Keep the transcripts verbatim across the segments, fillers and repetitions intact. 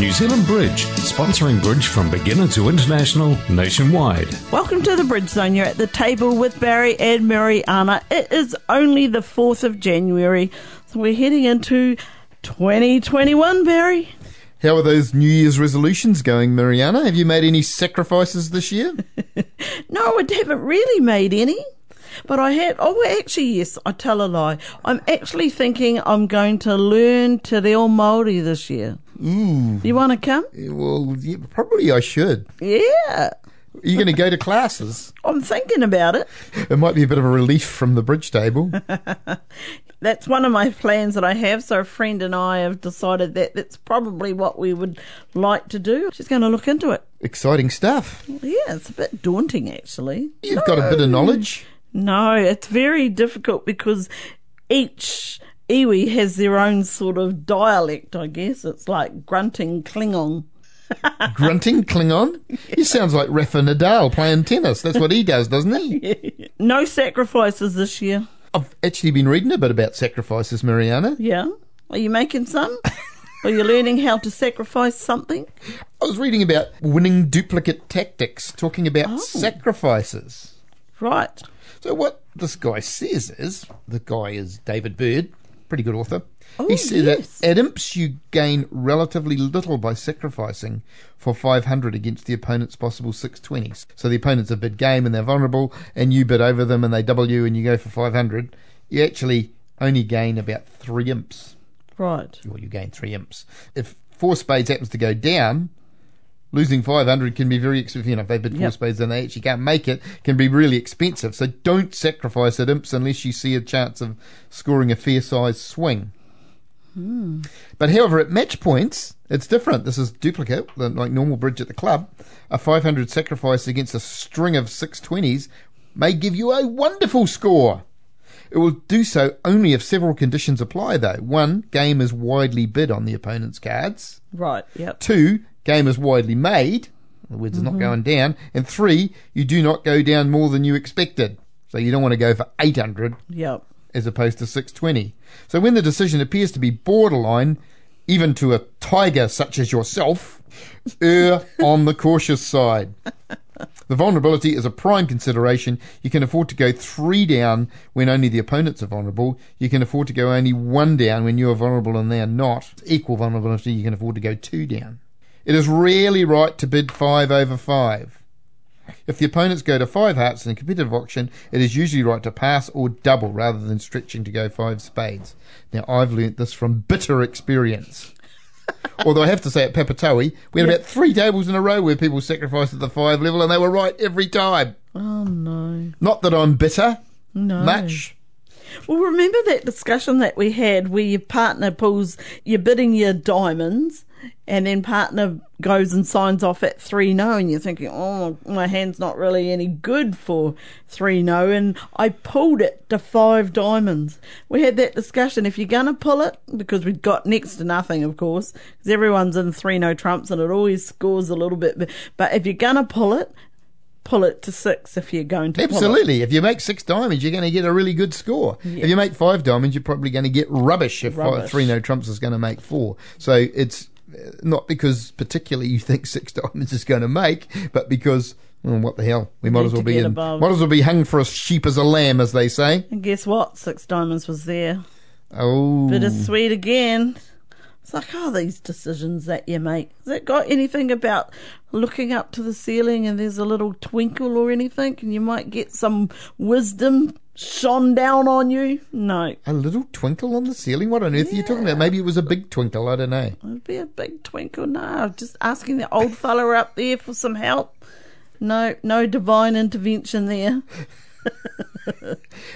New Zealand Bridge, sponsoring bridge from beginner to international, nationwide. Welcome to The Bridge Zone. You're at the table with Barry and Mariana. It is only the fourth of January, so we're heading into twenty twenty-one, Barry. How are those New Year's resolutions going, Mariana? Have you made any sacrifices this year? No, I haven't really made any. But I had, oh, actually, yes, I tell a lie. I'm actually thinking I'm going to learn Te Reo Māori this year. Ooh. You want to come? Well, yeah, probably I should. Yeah. Are you going to go to classes? I'm thinking about it. It might be a bit of a relief from the bridge table. That's one of my plans that I have, so a friend and I have decided that that's probably what we would like to do. She's going to look into it. Exciting stuff. Yeah, it's a bit daunting, actually. You've no. got a bit of knowledge. No, it's very difficult because each iwi has their own sort of dialect, I guess. It's like grunting Klingon. Grunting Klingon? Yeah. He sounds like Rafa Nadal playing tennis. That's what he does, doesn't he? Yeah. No sacrifices this year. I've actually been reading a bit about sacrifices, Mariana. Yeah? Are you making some? Are you learning how to sacrifice something? I was reading about winning duplicate tactics, talking about oh. sacrifices. Right. So what this guy says is, the guy is David Bird, pretty good author. Oh, he says yes. that at imps you gain relatively little by sacrificing for five hundred against the opponent's possible six twenties. So the opponent's a bid game and they're vulnerable, and you bid over them and they double you and you go for five hundred. You actually only gain about three imps. Right. Well, you gain three imps. If four spades happens to go down, losing five hundred can be very expensive. You know, if they bid four yep. spades and they actually can't make it, can be really expensive. So don't sacrifice at imps unless you see a chance of scoring a fair-sized swing. Hmm. But however, at match points, it's different. This is duplicate, like normal bridge at the club. A five hundred sacrifice against a string of six twenties may give you a wonderful score. It will do so only if several conditions apply, though. One, game is widely bid on the opponent's cards. Right, yep. Two, game is widely made, the words mm-hmm. are not going down, and three, you do not go down more than you expected. So you don't want to go for eight hundred yep. as opposed to six twenty. So when the decision appears to be borderline, even to a tiger such as yourself, err on the cautious side. The vulnerability is a prime consideration. You can afford to go three down when only the opponents are vulnerable. You can afford to go only one down when you are vulnerable and they are not. It's equal vulnerability, you can afford to go two down. It is rarely right to bid five over five. If the opponents go to five hearts in a competitive auction, it is usually right to pass or double rather than stretching to go five spades. Now, I've learnt this from bitter experience. Although I have to say at Papatowi, we had yep. about three tables in a row where people sacrificed at the five level and they were right every time. Oh, no. Not that I'm bitter. No. Much. Well, remember that discussion that we had where your partner pulls, you're bidding your diamonds, and then partner goes and signs off at three no, and you're thinking, oh, my hand's not really any good for three no, and I pulled it to five diamonds. We had that discussion. If you're going to pull it, because we've got next to nothing, of course, because everyone's in three no trumps and it always scores a little bit, but if you're going to pull it, pull it to six if you're going to Absolutely. pull it. Absolutely. If you make six diamonds, you're going to get a really good score. Yeah. If you make five diamonds, you're probably going to get rubbish if rubbish. Five, three no trumps is going to make four. So it's not because particularly you think six diamonds is going to make, but because, well, what the hell, we might as well be in, might as well be hung for a sheep as a lamb, as they say. And guess what? Six diamonds was there. Oh. Bittersweet again. It's like, oh, these decisions that you make. Has it got anything about looking up to the ceiling and there's a little twinkle or anything and you might get some wisdom shone down on you? No. A little twinkle on the ceiling? What on earth yeah. are you talking about? Maybe it was a big twinkle, I don't know. It would be a big twinkle, no. Just asking the old fella up there for some help. No, no divine intervention there.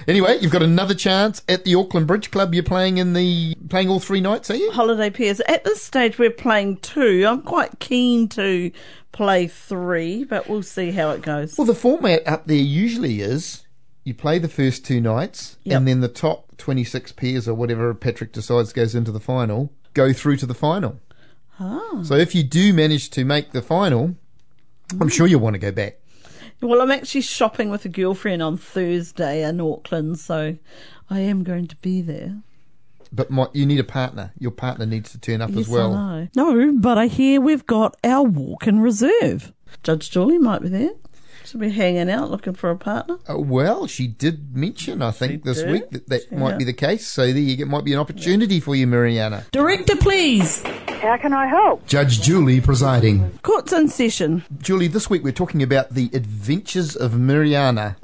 Anyway, you've got another chance at the Auckland Bridge Club. You're playing in the playing all three nights, are you? Holiday pairs. At this stage, we're playing two. I'm quite keen to play three, but we'll see how it goes. Well, the format up there usually is you play the first two nights, yep, and then the top twenty-six pairs or whatever Patrick decides goes into the final go through to the final. Oh. So if you do manage to make the final, mm. I'm sure you'll want to go back. Well, I'm actually shopping with a girlfriend on Thursday in Auckland, so I am going to be there. But my, you need a partner. Your partner needs to turn up yes, as well. I know. No, but I hear we've got our walk in reserve. Judge Julie might be there. She'll be hanging out looking for a partner. Oh, well, she did mention, I think, she this did. week that that yeah. might be the case. So there you go. It might be an opportunity yeah. for you, Mariana. Director, please. How can I help? Judge Julie presiding. Court's in session. Julie, this week we're talking about the adventures of Mariana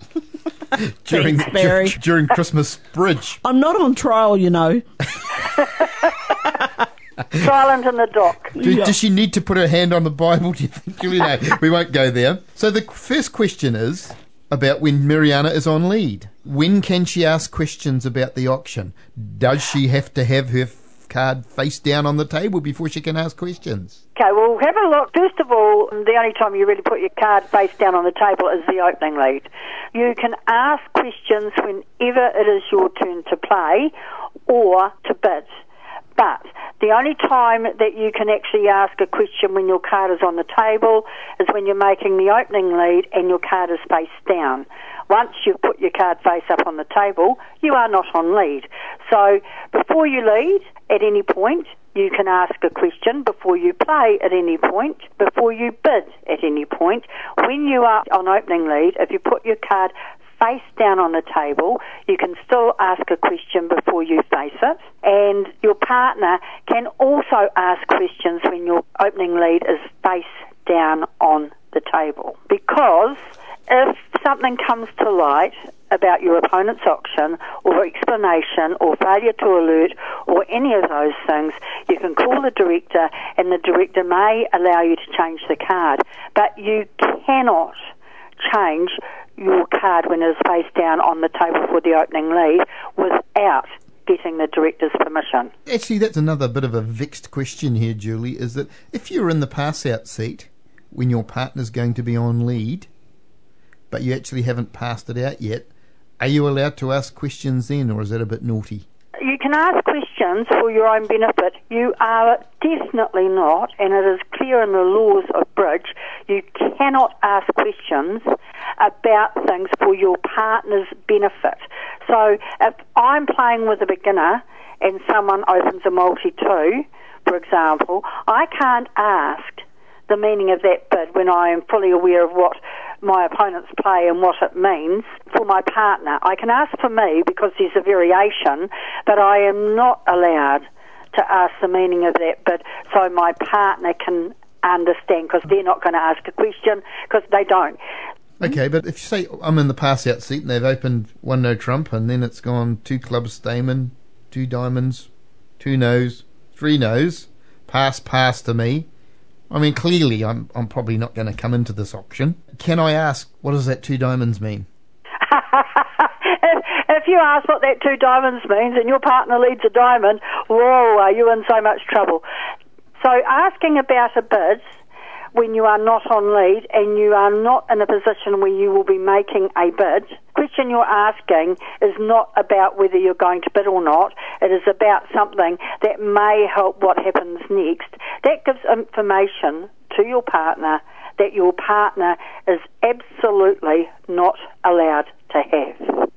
during, Thanks, Barry. D- during Christmas Bridge. I'm not on trial, you know. Silent in the dock. Do, yeah. Does she need to put her hand on the Bible? Do you think, Julie? No, we won't go there. So the first question is about when Mariana is on lead. When can she ask questions about the auction? Does she have to have her card face down on the table before she can ask questions? Okay, well, have a look. First of all, the only time you really put your card face down on the table is the opening lead. You can ask questions whenever it is your turn to play or to bid. But the only time that you can actually ask a question when your card is on the table is when you're making the opening lead and your card is face down. Once you've put your card face up on the table, you are not on lead. So before you lead, at any point, you can ask a question. Before you play, at any point. Before you bid, at any point. When you are on opening lead, if you put your card face down on the table, you can still ask a question before you face it, and your partner can also ask questions when your opening lead is face down on the table, because if something comes to light about your opponent's auction or explanation or failure to alert or any of those things, you can call the director and the director may allow you to change the card, but you cannot change your card when it is face down on the table for the opening lead without getting the director's permission. Actually, that's another bit of a vexed question here, Julie, is that if you're in the pass-out seat when your partner's going to be on lead, but you actually haven't passed it out yet, are you allowed to ask questions then, or is that a bit naughty? You can ask questions for your own benefit. You are definitely not, and it is clear in the laws of bridge, you cannot ask questions about things for your partner's benefit. So if I'm playing with a beginner and someone opens a multi-two, for example, I can't ask the meaning of that bid when I am fully aware of what my opponent's play and what it means for my partner. I can ask for me because there's a variation, but I am not allowed to ask the meaning of that bid so my partner can understand, because they're not going to ask a question because they don't. Okay, but if you say I'm in the pass-out seat and they've opened one no trump and then it's gone two clubs, Damon, two diamonds, two no's, three no's, pass, pass to me, I mean, clearly, I'm I'm probably not going to come into this auction. Can I ask, what does that two diamonds mean? if, if you ask what that two diamonds means and your partner leads a diamond, whoa, are you in so much trouble? So asking about a bid when you are not on lead and you are not in a position where you will be making a bid, the question you're asking is not about whether you're going to bid or not. It is about something that may help what happens next. That gives information to your partner that your partner is absolutely not allowed to have.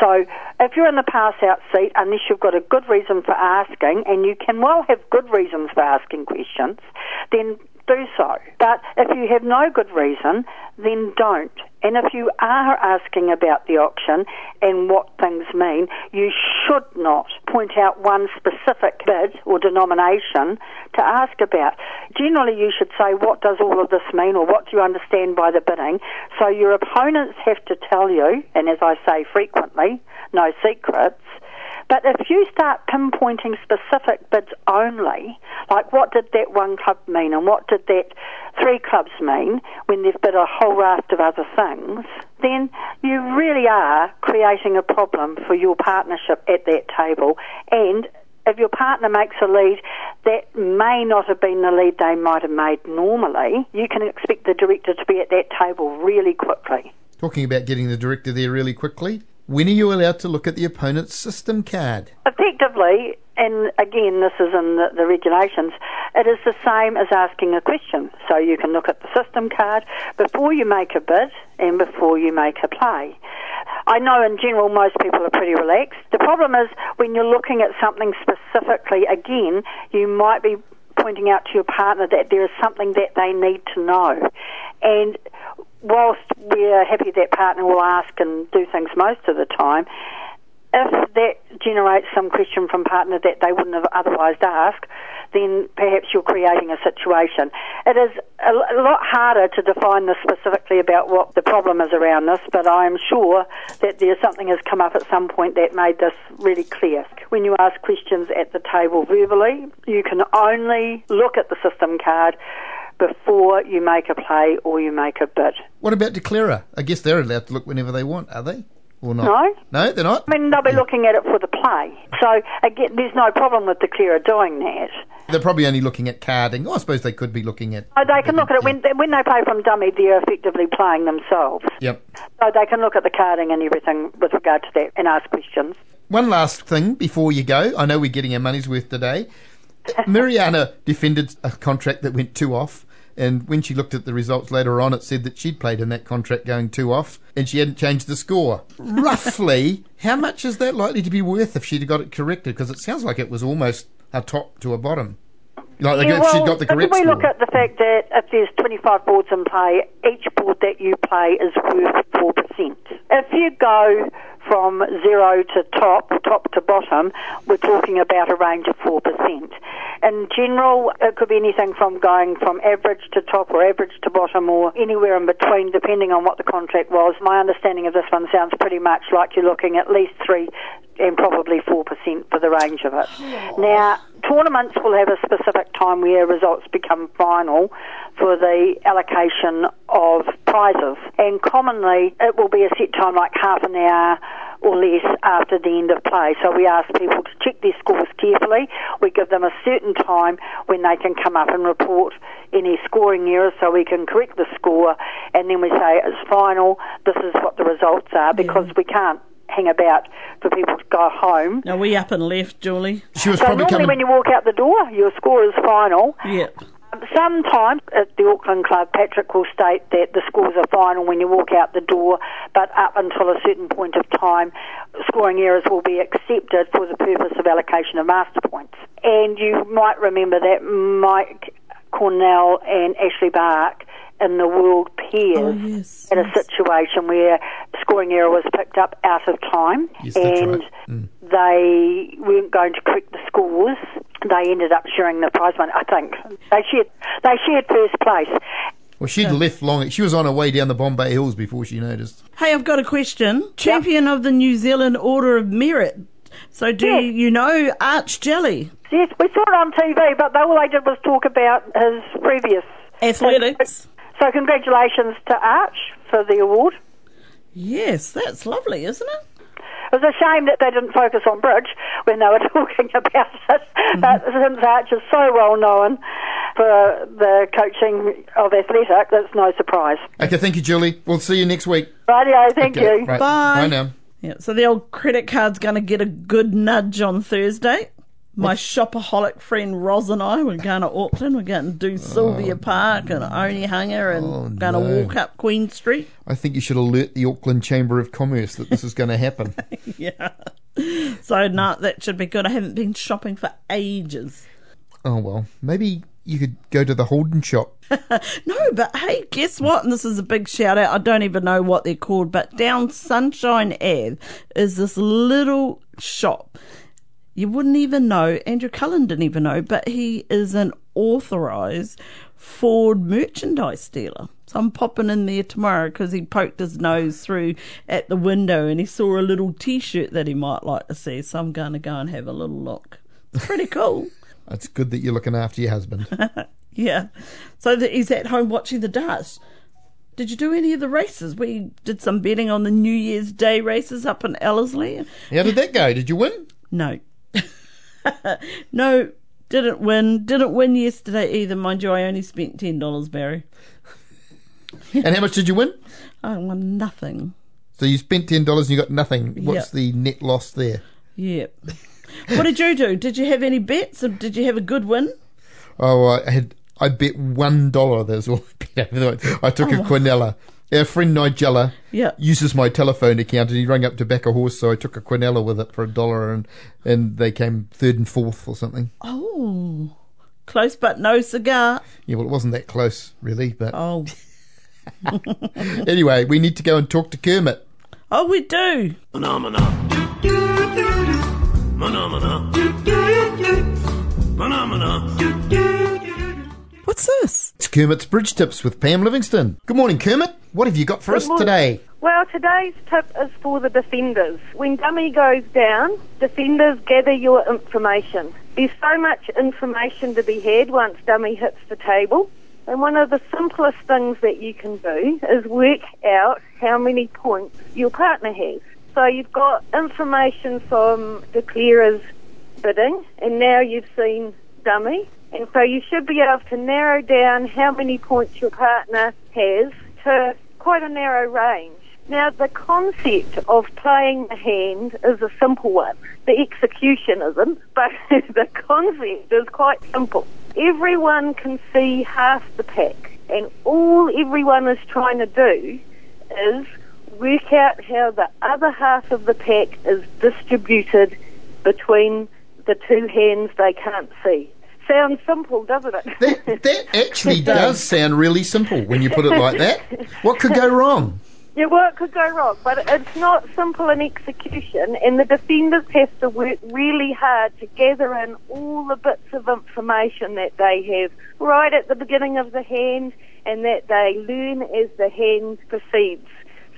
So if you're in the pass-out seat, unless you've got a good reason for asking, and you can well have good reasons for asking questions, then do so. But if you have no good reason, then don't. And if you are asking about the auction and what things mean, you should not point out one specific bid or denomination to ask about. Generally, you should say, what does all of this mean, or what do you understand by the bidding? So your opponents have to tell you, and as I say frequently, no secrets, But if you start pinpointing specific bids only, like what did that one club mean and what did that three clubs mean when they've bid a whole raft of other things, then you really are creating a problem for your partnership at that table. And if your partner makes a lead that may not have been the lead they might have made normally, you can expect the director to be at that table really quickly. Talking about getting the director there really quickly, when are you allowed to look at the opponent's system card? Effectively, and again this is in the, the regulations, it is the same as asking a question. So you can look at the system card before you make a bid and before you make a play. I know in general most people are pretty relaxed. The problem is when you're looking at something specifically, again, you might be pointing out to your partner that there is something that they need to know. And whilst we're happy that partner will ask and do things most of the time, if that generates some question from partner that they wouldn't have otherwise asked, then perhaps you're creating a situation. It is a lot harder to define this specifically about what the problem is around this, but I'm sure that there's something has come up at some point that made this really clear. When you ask questions at the table verbally, you can only look at the system card before you make a play or you make a bid. What about declarer? I guess they're allowed to look whenever they want, are they? Or not? No. No, they're not? I mean, they'll be yeah. looking at it for the play. So, again, there's no problem with the clearer doing that. They're probably only looking at carding. Oh, I suppose they could be looking at... Oh, they can look at it. When, when they play from dummy, they're effectively playing themselves. Yep. So they can look at the carding and everything with regard to that and ask questions. One last thing before you go. I know we're getting our money's worth today. Mariana defended a contract that went two off. And when she looked at the results later on, it said that she'd played in that contract going two off and she hadn't changed the score. Roughly, how much is that likely to be worth if she'd got it corrected? Because it sounds like it was almost a top to a bottom. Like yeah, got, well, she'd got the correct score. We look at the fact that if there's twenty-five boards in play, each board that you play is worth four percent. If you go from zero to top, top to bottom, we're talking about a range of four percent. In general, it could be anything from going from average to top or average to bottom or anywhere in between, depending on what the contract was. My understanding of this one sounds pretty much like you're looking at least three and probably four percent for the range of it. Oh. Now, tournaments will have a specific time where results become final for the allocation of prizes, and commonly it will be a set time like half an hour or less after the end of play. So we ask people to check their scores carefully. We give them a certain time when they can come up and report any scoring errors so we can correct the score, and then we say it's final, this is what the results are, because yeah. we can't hang about for people to go home. Now we up and left, Julie. She was so probably normally coming... when you walk out the door, your score is final. Yeah. Sometimes at the Auckland Club, Patrick will state that the scores are final when you walk out the door, but up until a certain point of time, scoring errors will be accepted for the purpose of allocation of master points. And you might remember that Mike Cornell and Ashley Bark in the world pairs oh, yes, had yes. a situation where scoring error was picked up out of time, yes, and right. mm. they weren't going to correct the scores. They ended up sharing the prize money, I think. They shared, they shared first place. Well, she'd yeah. left long. She was on her way down the Bombay Hills before she noticed. Hey, I've got a question. Champion yeah. of the New Zealand Order of Merit. So do yes. you know Arch Jelly? Yes, we saw it on T V, but all they did was talk about his previous... athletics. So congratulations to Arch for the award. Yes, that's lovely, isn't it? It was a shame that they didn't focus on bridge when they were talking about it. Mm-hmm. But since Arch is so well known for the coaching of athletic, that's no surprise. Okay, thank you, Julie. We'll see you next week. Rightio, thank okay, you. Right. Bye. Bye now. Yeah, so the old credit card's going to get a good nudge on Thursday. My shopaholic friend Ros and I, we're going to Auckland, we're going to do Sylvia oh, Park and Onehunga and oh, going no. to walk up Queen Street. I think you should alert the Auckland Chamber of Commerce that this is going to happen. yeah. So, no, that should be good. I haven't been shopping for ages. Oh, well, maybe you could go to the Holden shop. No, but hey, guess what? And this is a big shout out. I don't even know what they're called, but down Sunshine Ave is this little shop. You wouldn't even know, Andrew Cullen didn't even know, but he is an authorised Ford merchandise dealer. So I'm popping in there tomorrow because he poked his nose through at the window and he saw a little T-shirt that he might like to see. So I'm going to go and have a little look. It's pretty cool. It's good that you're looking after your husband. Yeah. So that he's at home watching the darts. Did you do any of the races? We did some betting on the New Year's Day races up in Ellerslie. How did that go? Did you win? No. No, didn't win. Didn't win yesterday either. Mind you, I only spent ten dollars, Barry. And how much did you win? I won nothing. So you spent ten dollars and you got nothing. What's yep. the net loss there? Yep. What did you do? Did you have any bets or did you have a good win? Oh, I had... I bet one dollar. That's all I bet over the way. I took oh. a quinella. Our friend Nigella yeah. uses my telephone account, and he rang up to back a horse, so I took a quinella with it for a dollar, and and they came third and fourth or something. Oh, close but no cigar. Yeah, well, it wasn't that close really, but oh. Anyway, we need to go and talk to Kermit. Oh, we do. Phenomena. Phenomena. Phenomena. What's this? It's Kermit's Bridge Tips with Pam Livingston. Good morning, Kermit. What have you got for Good us morning. today? Well, today's tip is for the defenders. When dummy goes down, defenders, gather your information. There's so much information to be had once dummy hits the table. And one of the simplest things that you can do is work out how many points your partner has. So you've got information from declarer's bidding, and now you've seen dummy. And so you should be able to narrow down how many points your partner has to quite a narrow range. Now, the concept of playing the hand is a simple one. The execution isn't, but the concept is quite simple. Everyone can see half the pack, and all everyone is trying to do is work out how the other half of the pack is distributed between the two hands they can't see. Sounds simple, doesn't it? that, that actually does sound really simple when you put it like that. What could go wrong? Yeah, well, it could go wrong, but it's not simple in execution, and the defenders have to work really hard to gather in all the bits of information that they have right at the beginning of the hand and that they learn as the hand proceeds.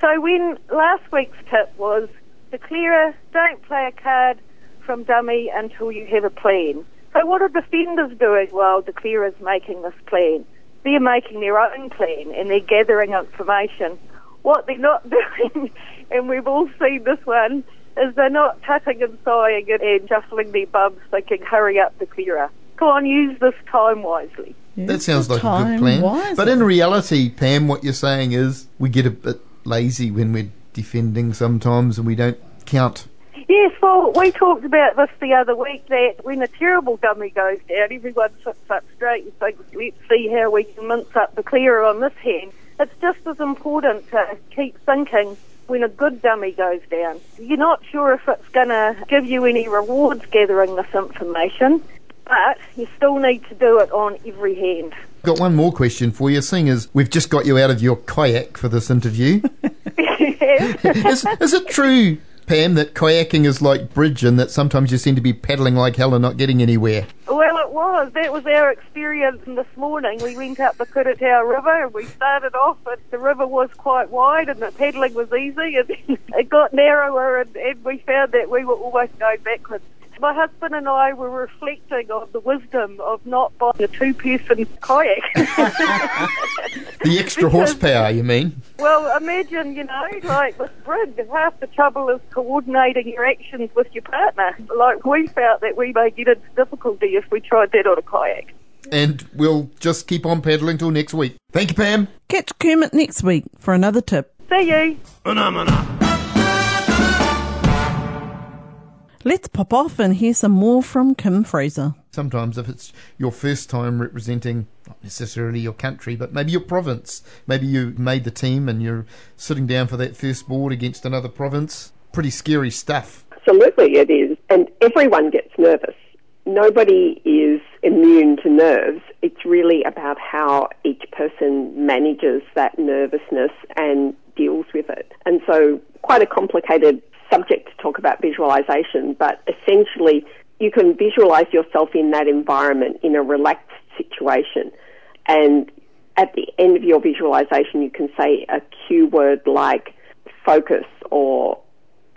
So when last week's tip was, declarer, don't play a card from dummy until you have a plan. So what are defenders doing while declarers making this plan? They're making their own plan and they're gathering information. What they're not doing, and we've all seen this one, is they're not tutting and sighing and shuffling their bums thinking, hurry up, declarer. Come on, use this time wisely. Use that sounds like a good plan. Wisely. But in reality, Pam, what you're saying is we get a bit lazy when we're defending sometimes and we don't count. Yes, well, we talked about this the other week, that when a terrible dummy goes down, everyone sits up straight and thinks, let's see how we can mince up the clearer on this hand. It's just as important to keep thinking when a good dummy goes down. You're not sure if it's going to give you any rewards gathering this information, but you still need to do it on every hand. Got one more question for you, seeing as we've just got you out of your kayak for this interview. is, is it true, Pam, that kayaking is like bridge and that sometimes you seem to be paddling like hell and not getting anywhere? Well, it was. That was our experience this morning. We went up the Kuratau River and we started off and the river was quite wide and the paddling was easy, and then it got narrower and, and we found that we were almost going backwards. My husband and I were reflecting on the wisdom of not buying a two-person kayak. The extra because, horsepower, you mean? Well, imagine, you know, like with Brid, half the trouble is coordinating your actions with your partner. Like, we felt that we may get into difficulty if we tried that on a kayak. And we'll just keep on paddling till next week. Thank you, Pam. Catch Kermit next week for another tip. See you. Phenomena. Let's pop off and hear some more from Kim Fraser. Sometimes if it's your first time representing, not necessarily your country, but maybe your province, maybe you made the team and you're sitting down for that first board against another province, pretty scary stuff. Absolutely it is. And everyone gets nervous. Nobody is immune to nerves. It's really about how each person manages that nervousness and deals with it. And so quite a complicated subject to talk about visualization, but essentially you can visualize yourself in that environment in a relaxed situation, and at the end of your visualization, you can say a cue word like focus or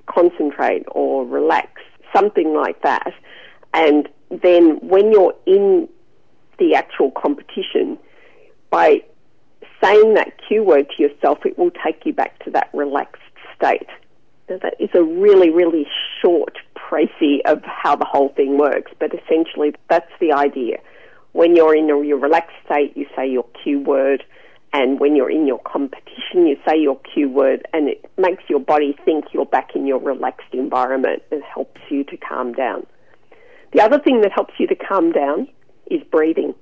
concentrate or relax, something like that. And then when you're in the actual competition, by saying that cue word to yourself, it will take you back to that relaxed state. Now, that is a really, really short précis of how the whole thing works, but essentially that's the idea. When you're in your relaxed state, you say your cue word, and when you're in your competition, you say your cue word, and it makes your body think you're back in your relaxed environment. It helps you to calm down. The other thing that helps you to calm down is breathing.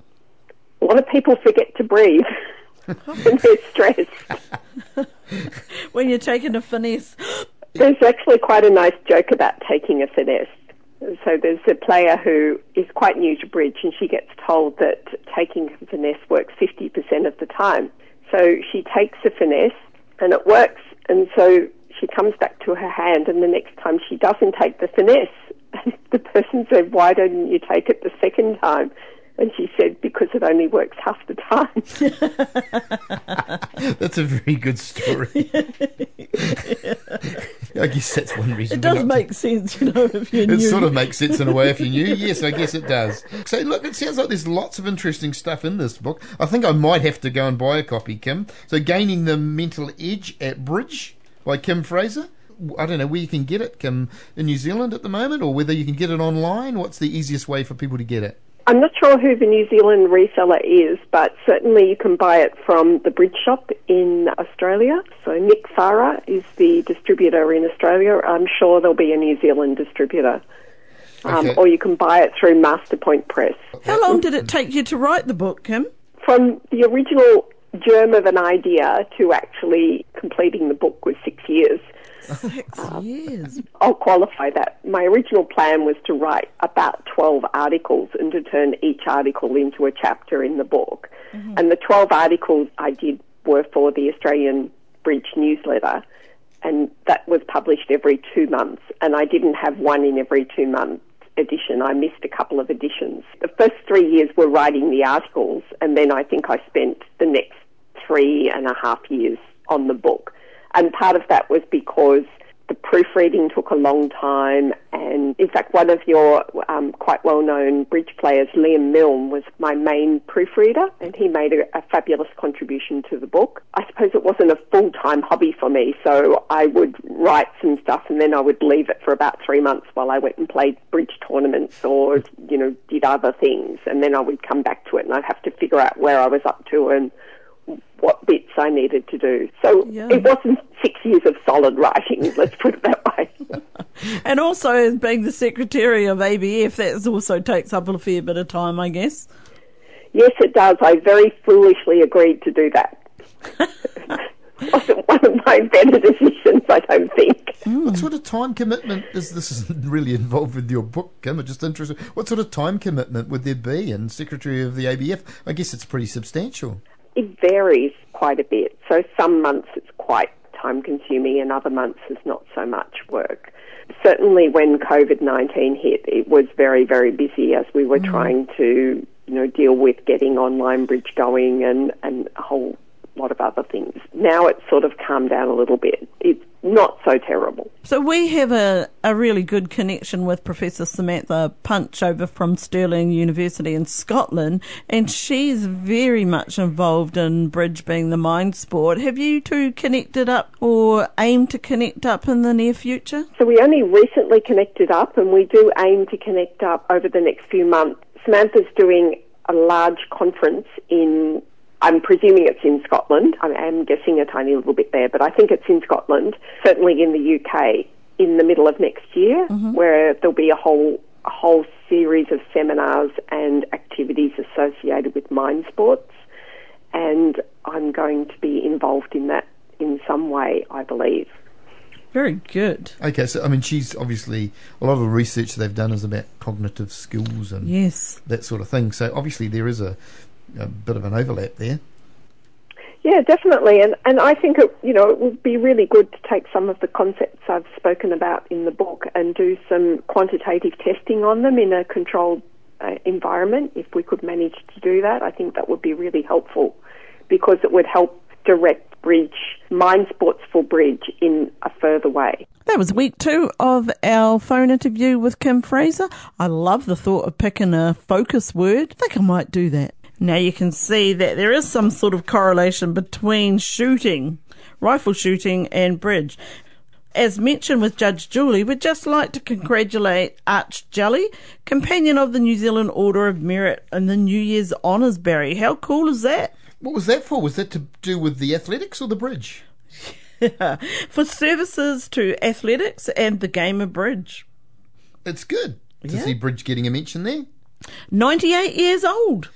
A lot of people forget to breathe when they're stressed. When you're taking a finesse. There's actually quite a nice joke about taking a finesse. So there's a player who is quite new to bridge, and she gets told that taking a finesse works fifty percent of the time. So she takes a finesse, and it works, and so she comes back to her hand, and the next time she doesn't take the finesse. And the person said, "Why didn't you take it the second time?" And she said, "Because it only works half the time." That's a very good story. Yeah. I guess that's one reason. It does make to... sense, you know, if you knew. It sort of makes sense in a way if you knew. Yes, I guess it does. So, look, it sounds like there's lots of interesting stuff in this book. I think I might have to go and buy a copy, Kim. So, Gaining the Mental Edge at Bridge by Kim Fraser. I don't know where you can get it, Kim, in New Zealand at the moment, or whether you can get it online. What's the easiest way for people to get it? I'm not sure who the New Zealand reseller is, but certainly you can buy it from the Bridge Shop in Australia. So Nick Farah is the distributor in Australia. I'm sure there'll be a New Zealand distributor. Um, okay. Or you can buy it through Masterpoint Press. How long did it take you to write the book, Kim? From the original germ of an idea to actually completing the book was six years. Six uh, years. I'll qualify that. My original plan was to write about twelve articles and to turn each article into a chapter in the book. Mm-hmm. And the twelve articles I did were for the Australian Bridge newsletter, and that was published every two months. And I didn't have one in every two months edition. I missed a couple of editions. The first three years were writing the articles, and then I think I spent the next three and a half years on the book. And part of that was because the proofreading took a long time. And in fact, one of your um, quite well-known bridge players, Liam Milne, was my main proofreader, and he made a, a fabulous contribution to the book. I suppose it wasn't a full-time hobby for me, so I would write some stuff and then I would leave it for about three months while I went and played bridge tournaments or, you know, did other things. And then I would come back to it and I'd have to figure out where I was up to and what bits I needed to do. So yeah. It wasn't six years of solid writing, let's put it that way. And also, as being the secretary of A B F, that also takes up a fair bit of time, I guess. Yes, it does. I very foolishly agreed to do that. It wasn't one of my better decisions, I don't think. Mm. What sort of time commitment is this? Isn't really involved with your book, Kim. I'm just interested. What sort of time commitment would there be in secretary of the A B F? I guess it's pretty substantial. It varies quite a bit. So some months it's quite time-consuming and other months it's not so much work. Certainly when covid nineteen hit, it was very, very busy as we were mm. trying to, you know, deal with getting online bridge going and, and a whole lot of other things. Now it's sort of calmed down a little bit. It's not so terrible. So we have a, a really good connection with Professor Samantha Punch over from Stirling University in Scotland, and she's very much involved in bridge being the mind sport. Have you two connected up or aim to connect up in the near future? So we only recently connected up, and we do aim to connect up over the next few months. Samantha's doing a large conference in I'm presuming it's in Scotland. I am guessing a tiny little bit there, but I think it's in Scotland, certainly in the U K, in the middle of next year, mm-hmm. where there'll be a whole a whole series of seminars and activities associated with mind sports, and I'm going to be involved in that in some way, I believe. Very good. Okay, so, I mean, she's obviously... A lot of the research they've done is about cognitive skills and yes. that sort of thing, so obviously there is a... a bit of an overlap there. Yeah, definitely. And and I think, it, you know, it would be really good to take some of the concepts I've spoken about in the book and do some quantitative testing on them in a controlled uh, environment. If we could manage to do that, I think that would be really helpful because it would help direct bridge, mind sports for bridge in a further way. That was week two of our phone interview with Kim Fraser. I love the thought of picking a focus word. I think I might do that. Now you can see that there is some sort of correlation between shooting, rifle shooting and bridge. As mentioned with Judge Julie, we'd just like to congratulate Arch Jelly, Companion of the New Zealand Order of Merit in the New Year's Honours, Barry. How cool is that? What was that for? Was that to do with the athletics or the bridge? For services to athletics and the game of bridge. It's good to yeah. see bridge getting a mention there. ninety-eight years old.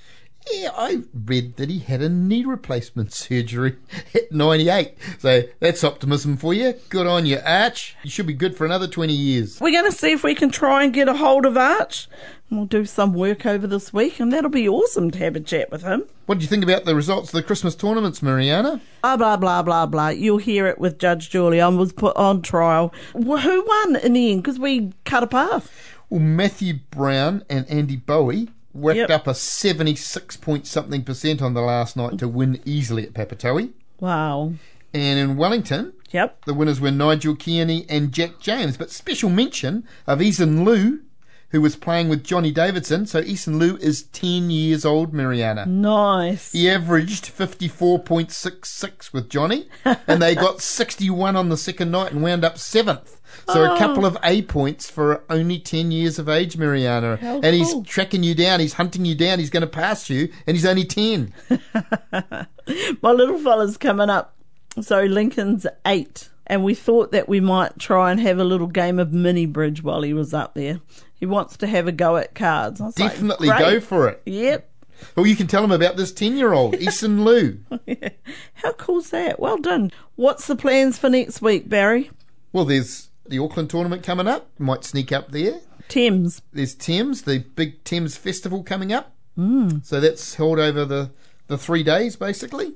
Yeah, I read that he had a knee replacement surgery at ninety-eight. So that's optimism for you. Good on you, Arch. You should be good for another twenty years. We're going to see if we can try and get a hold of Arch. We'll do some work over this week, and that'll be awesome to have a chat with him. What do you think about the results of the Christmas tournaments, Mariana? Blah, blah, blah, blah, blah. You'll hear it with Judge Julie. I was put on trial. Well, who won in the end? Because we cut a path. Well, Matthew Brown and Andy Bowie whacked yep. up a seventy-six point something percent on the last night to win easily at Papatowi. Wow. And in Wellington, yep. the winners were Nigel Kearney and Jack James, but special mention of Ethan Lou, who was playing with Johnny Davidson. So Ethan Lou is ten years old, Mariana. Nice. He averaged fifty-four point six six with Johnny, and they got sixty-one on the second night and wound up seventh. So oh. a couple of A points for only ten years of age, Mariana. How and cool. He's tracking you down, he's hunting you down, he's going to pass you, and he's only ten. My little fella's coming up. So Lincoln's eight, and we thought that we might try and have a little game of mini bridge while he was up there. He wants to have a go at cards. Definitely like, go for it. Yep. Well, you can tell him about this ten-year-old, Ethan Lou. Yeah. How cool's that? Well done. What's the plans for next week, Barry? Well, there's the Auckland tournament coming up, might sneak up there. Thames. There's Thames, the big Thames festival coming up. Mm. So that's held over the, the three days, basically.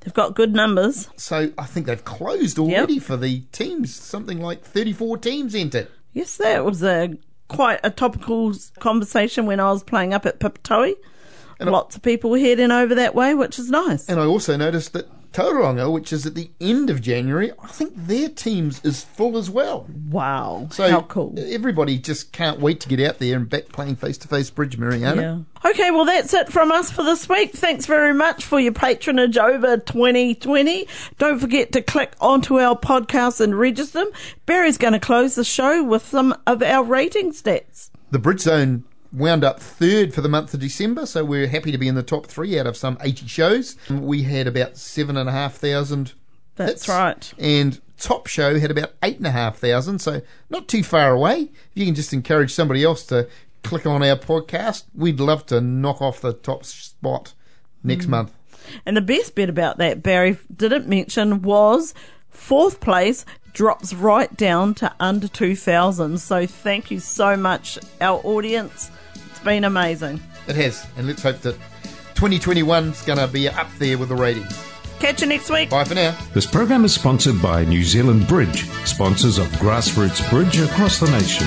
They've got good numbers. So I think they've closed already yep. for the teams, something like thirty-four teams entered. Yes, that was a quite a topical conversation when I was playing up at Papatoetoe. Lots I, of people were heading over that way, which is nice. And I also noticed that Tauranga, which is at the end of January, I think their teams is full as well. Wow, so how cool. Everybody just can't wait to get out there and back playing face-to-face bridge, Mariana. Yeah. Okay, well, that's it from us for this week. Thanks very much for your patronage over twenty twenty. Don't forget to click onto our podcast and register them. Barry's going to close the show with some of our rating stats. The Bridge Zone wound up third for the month of December, so we're happy to be in the top three out of some eighty shows. We had about seven and a half thousand. That's hits, right. And top show had about eight and a half thousand, so not too far away. If you can just encourage somebody else to click on our podcast, we'd love to knock off the top spot next mm. month. And the best bit about that, Barry didn't mention, was fourth place drops right down to under two thousand. So thank you so much, our audience. It's been amazing. It has. And let's hope that twenty twenty-one's going to be up there with the ratings. Catch you next week. Bye for now. This program is sponsored by New Zealand Bridge, sponsors of grassroots bridge across the nation.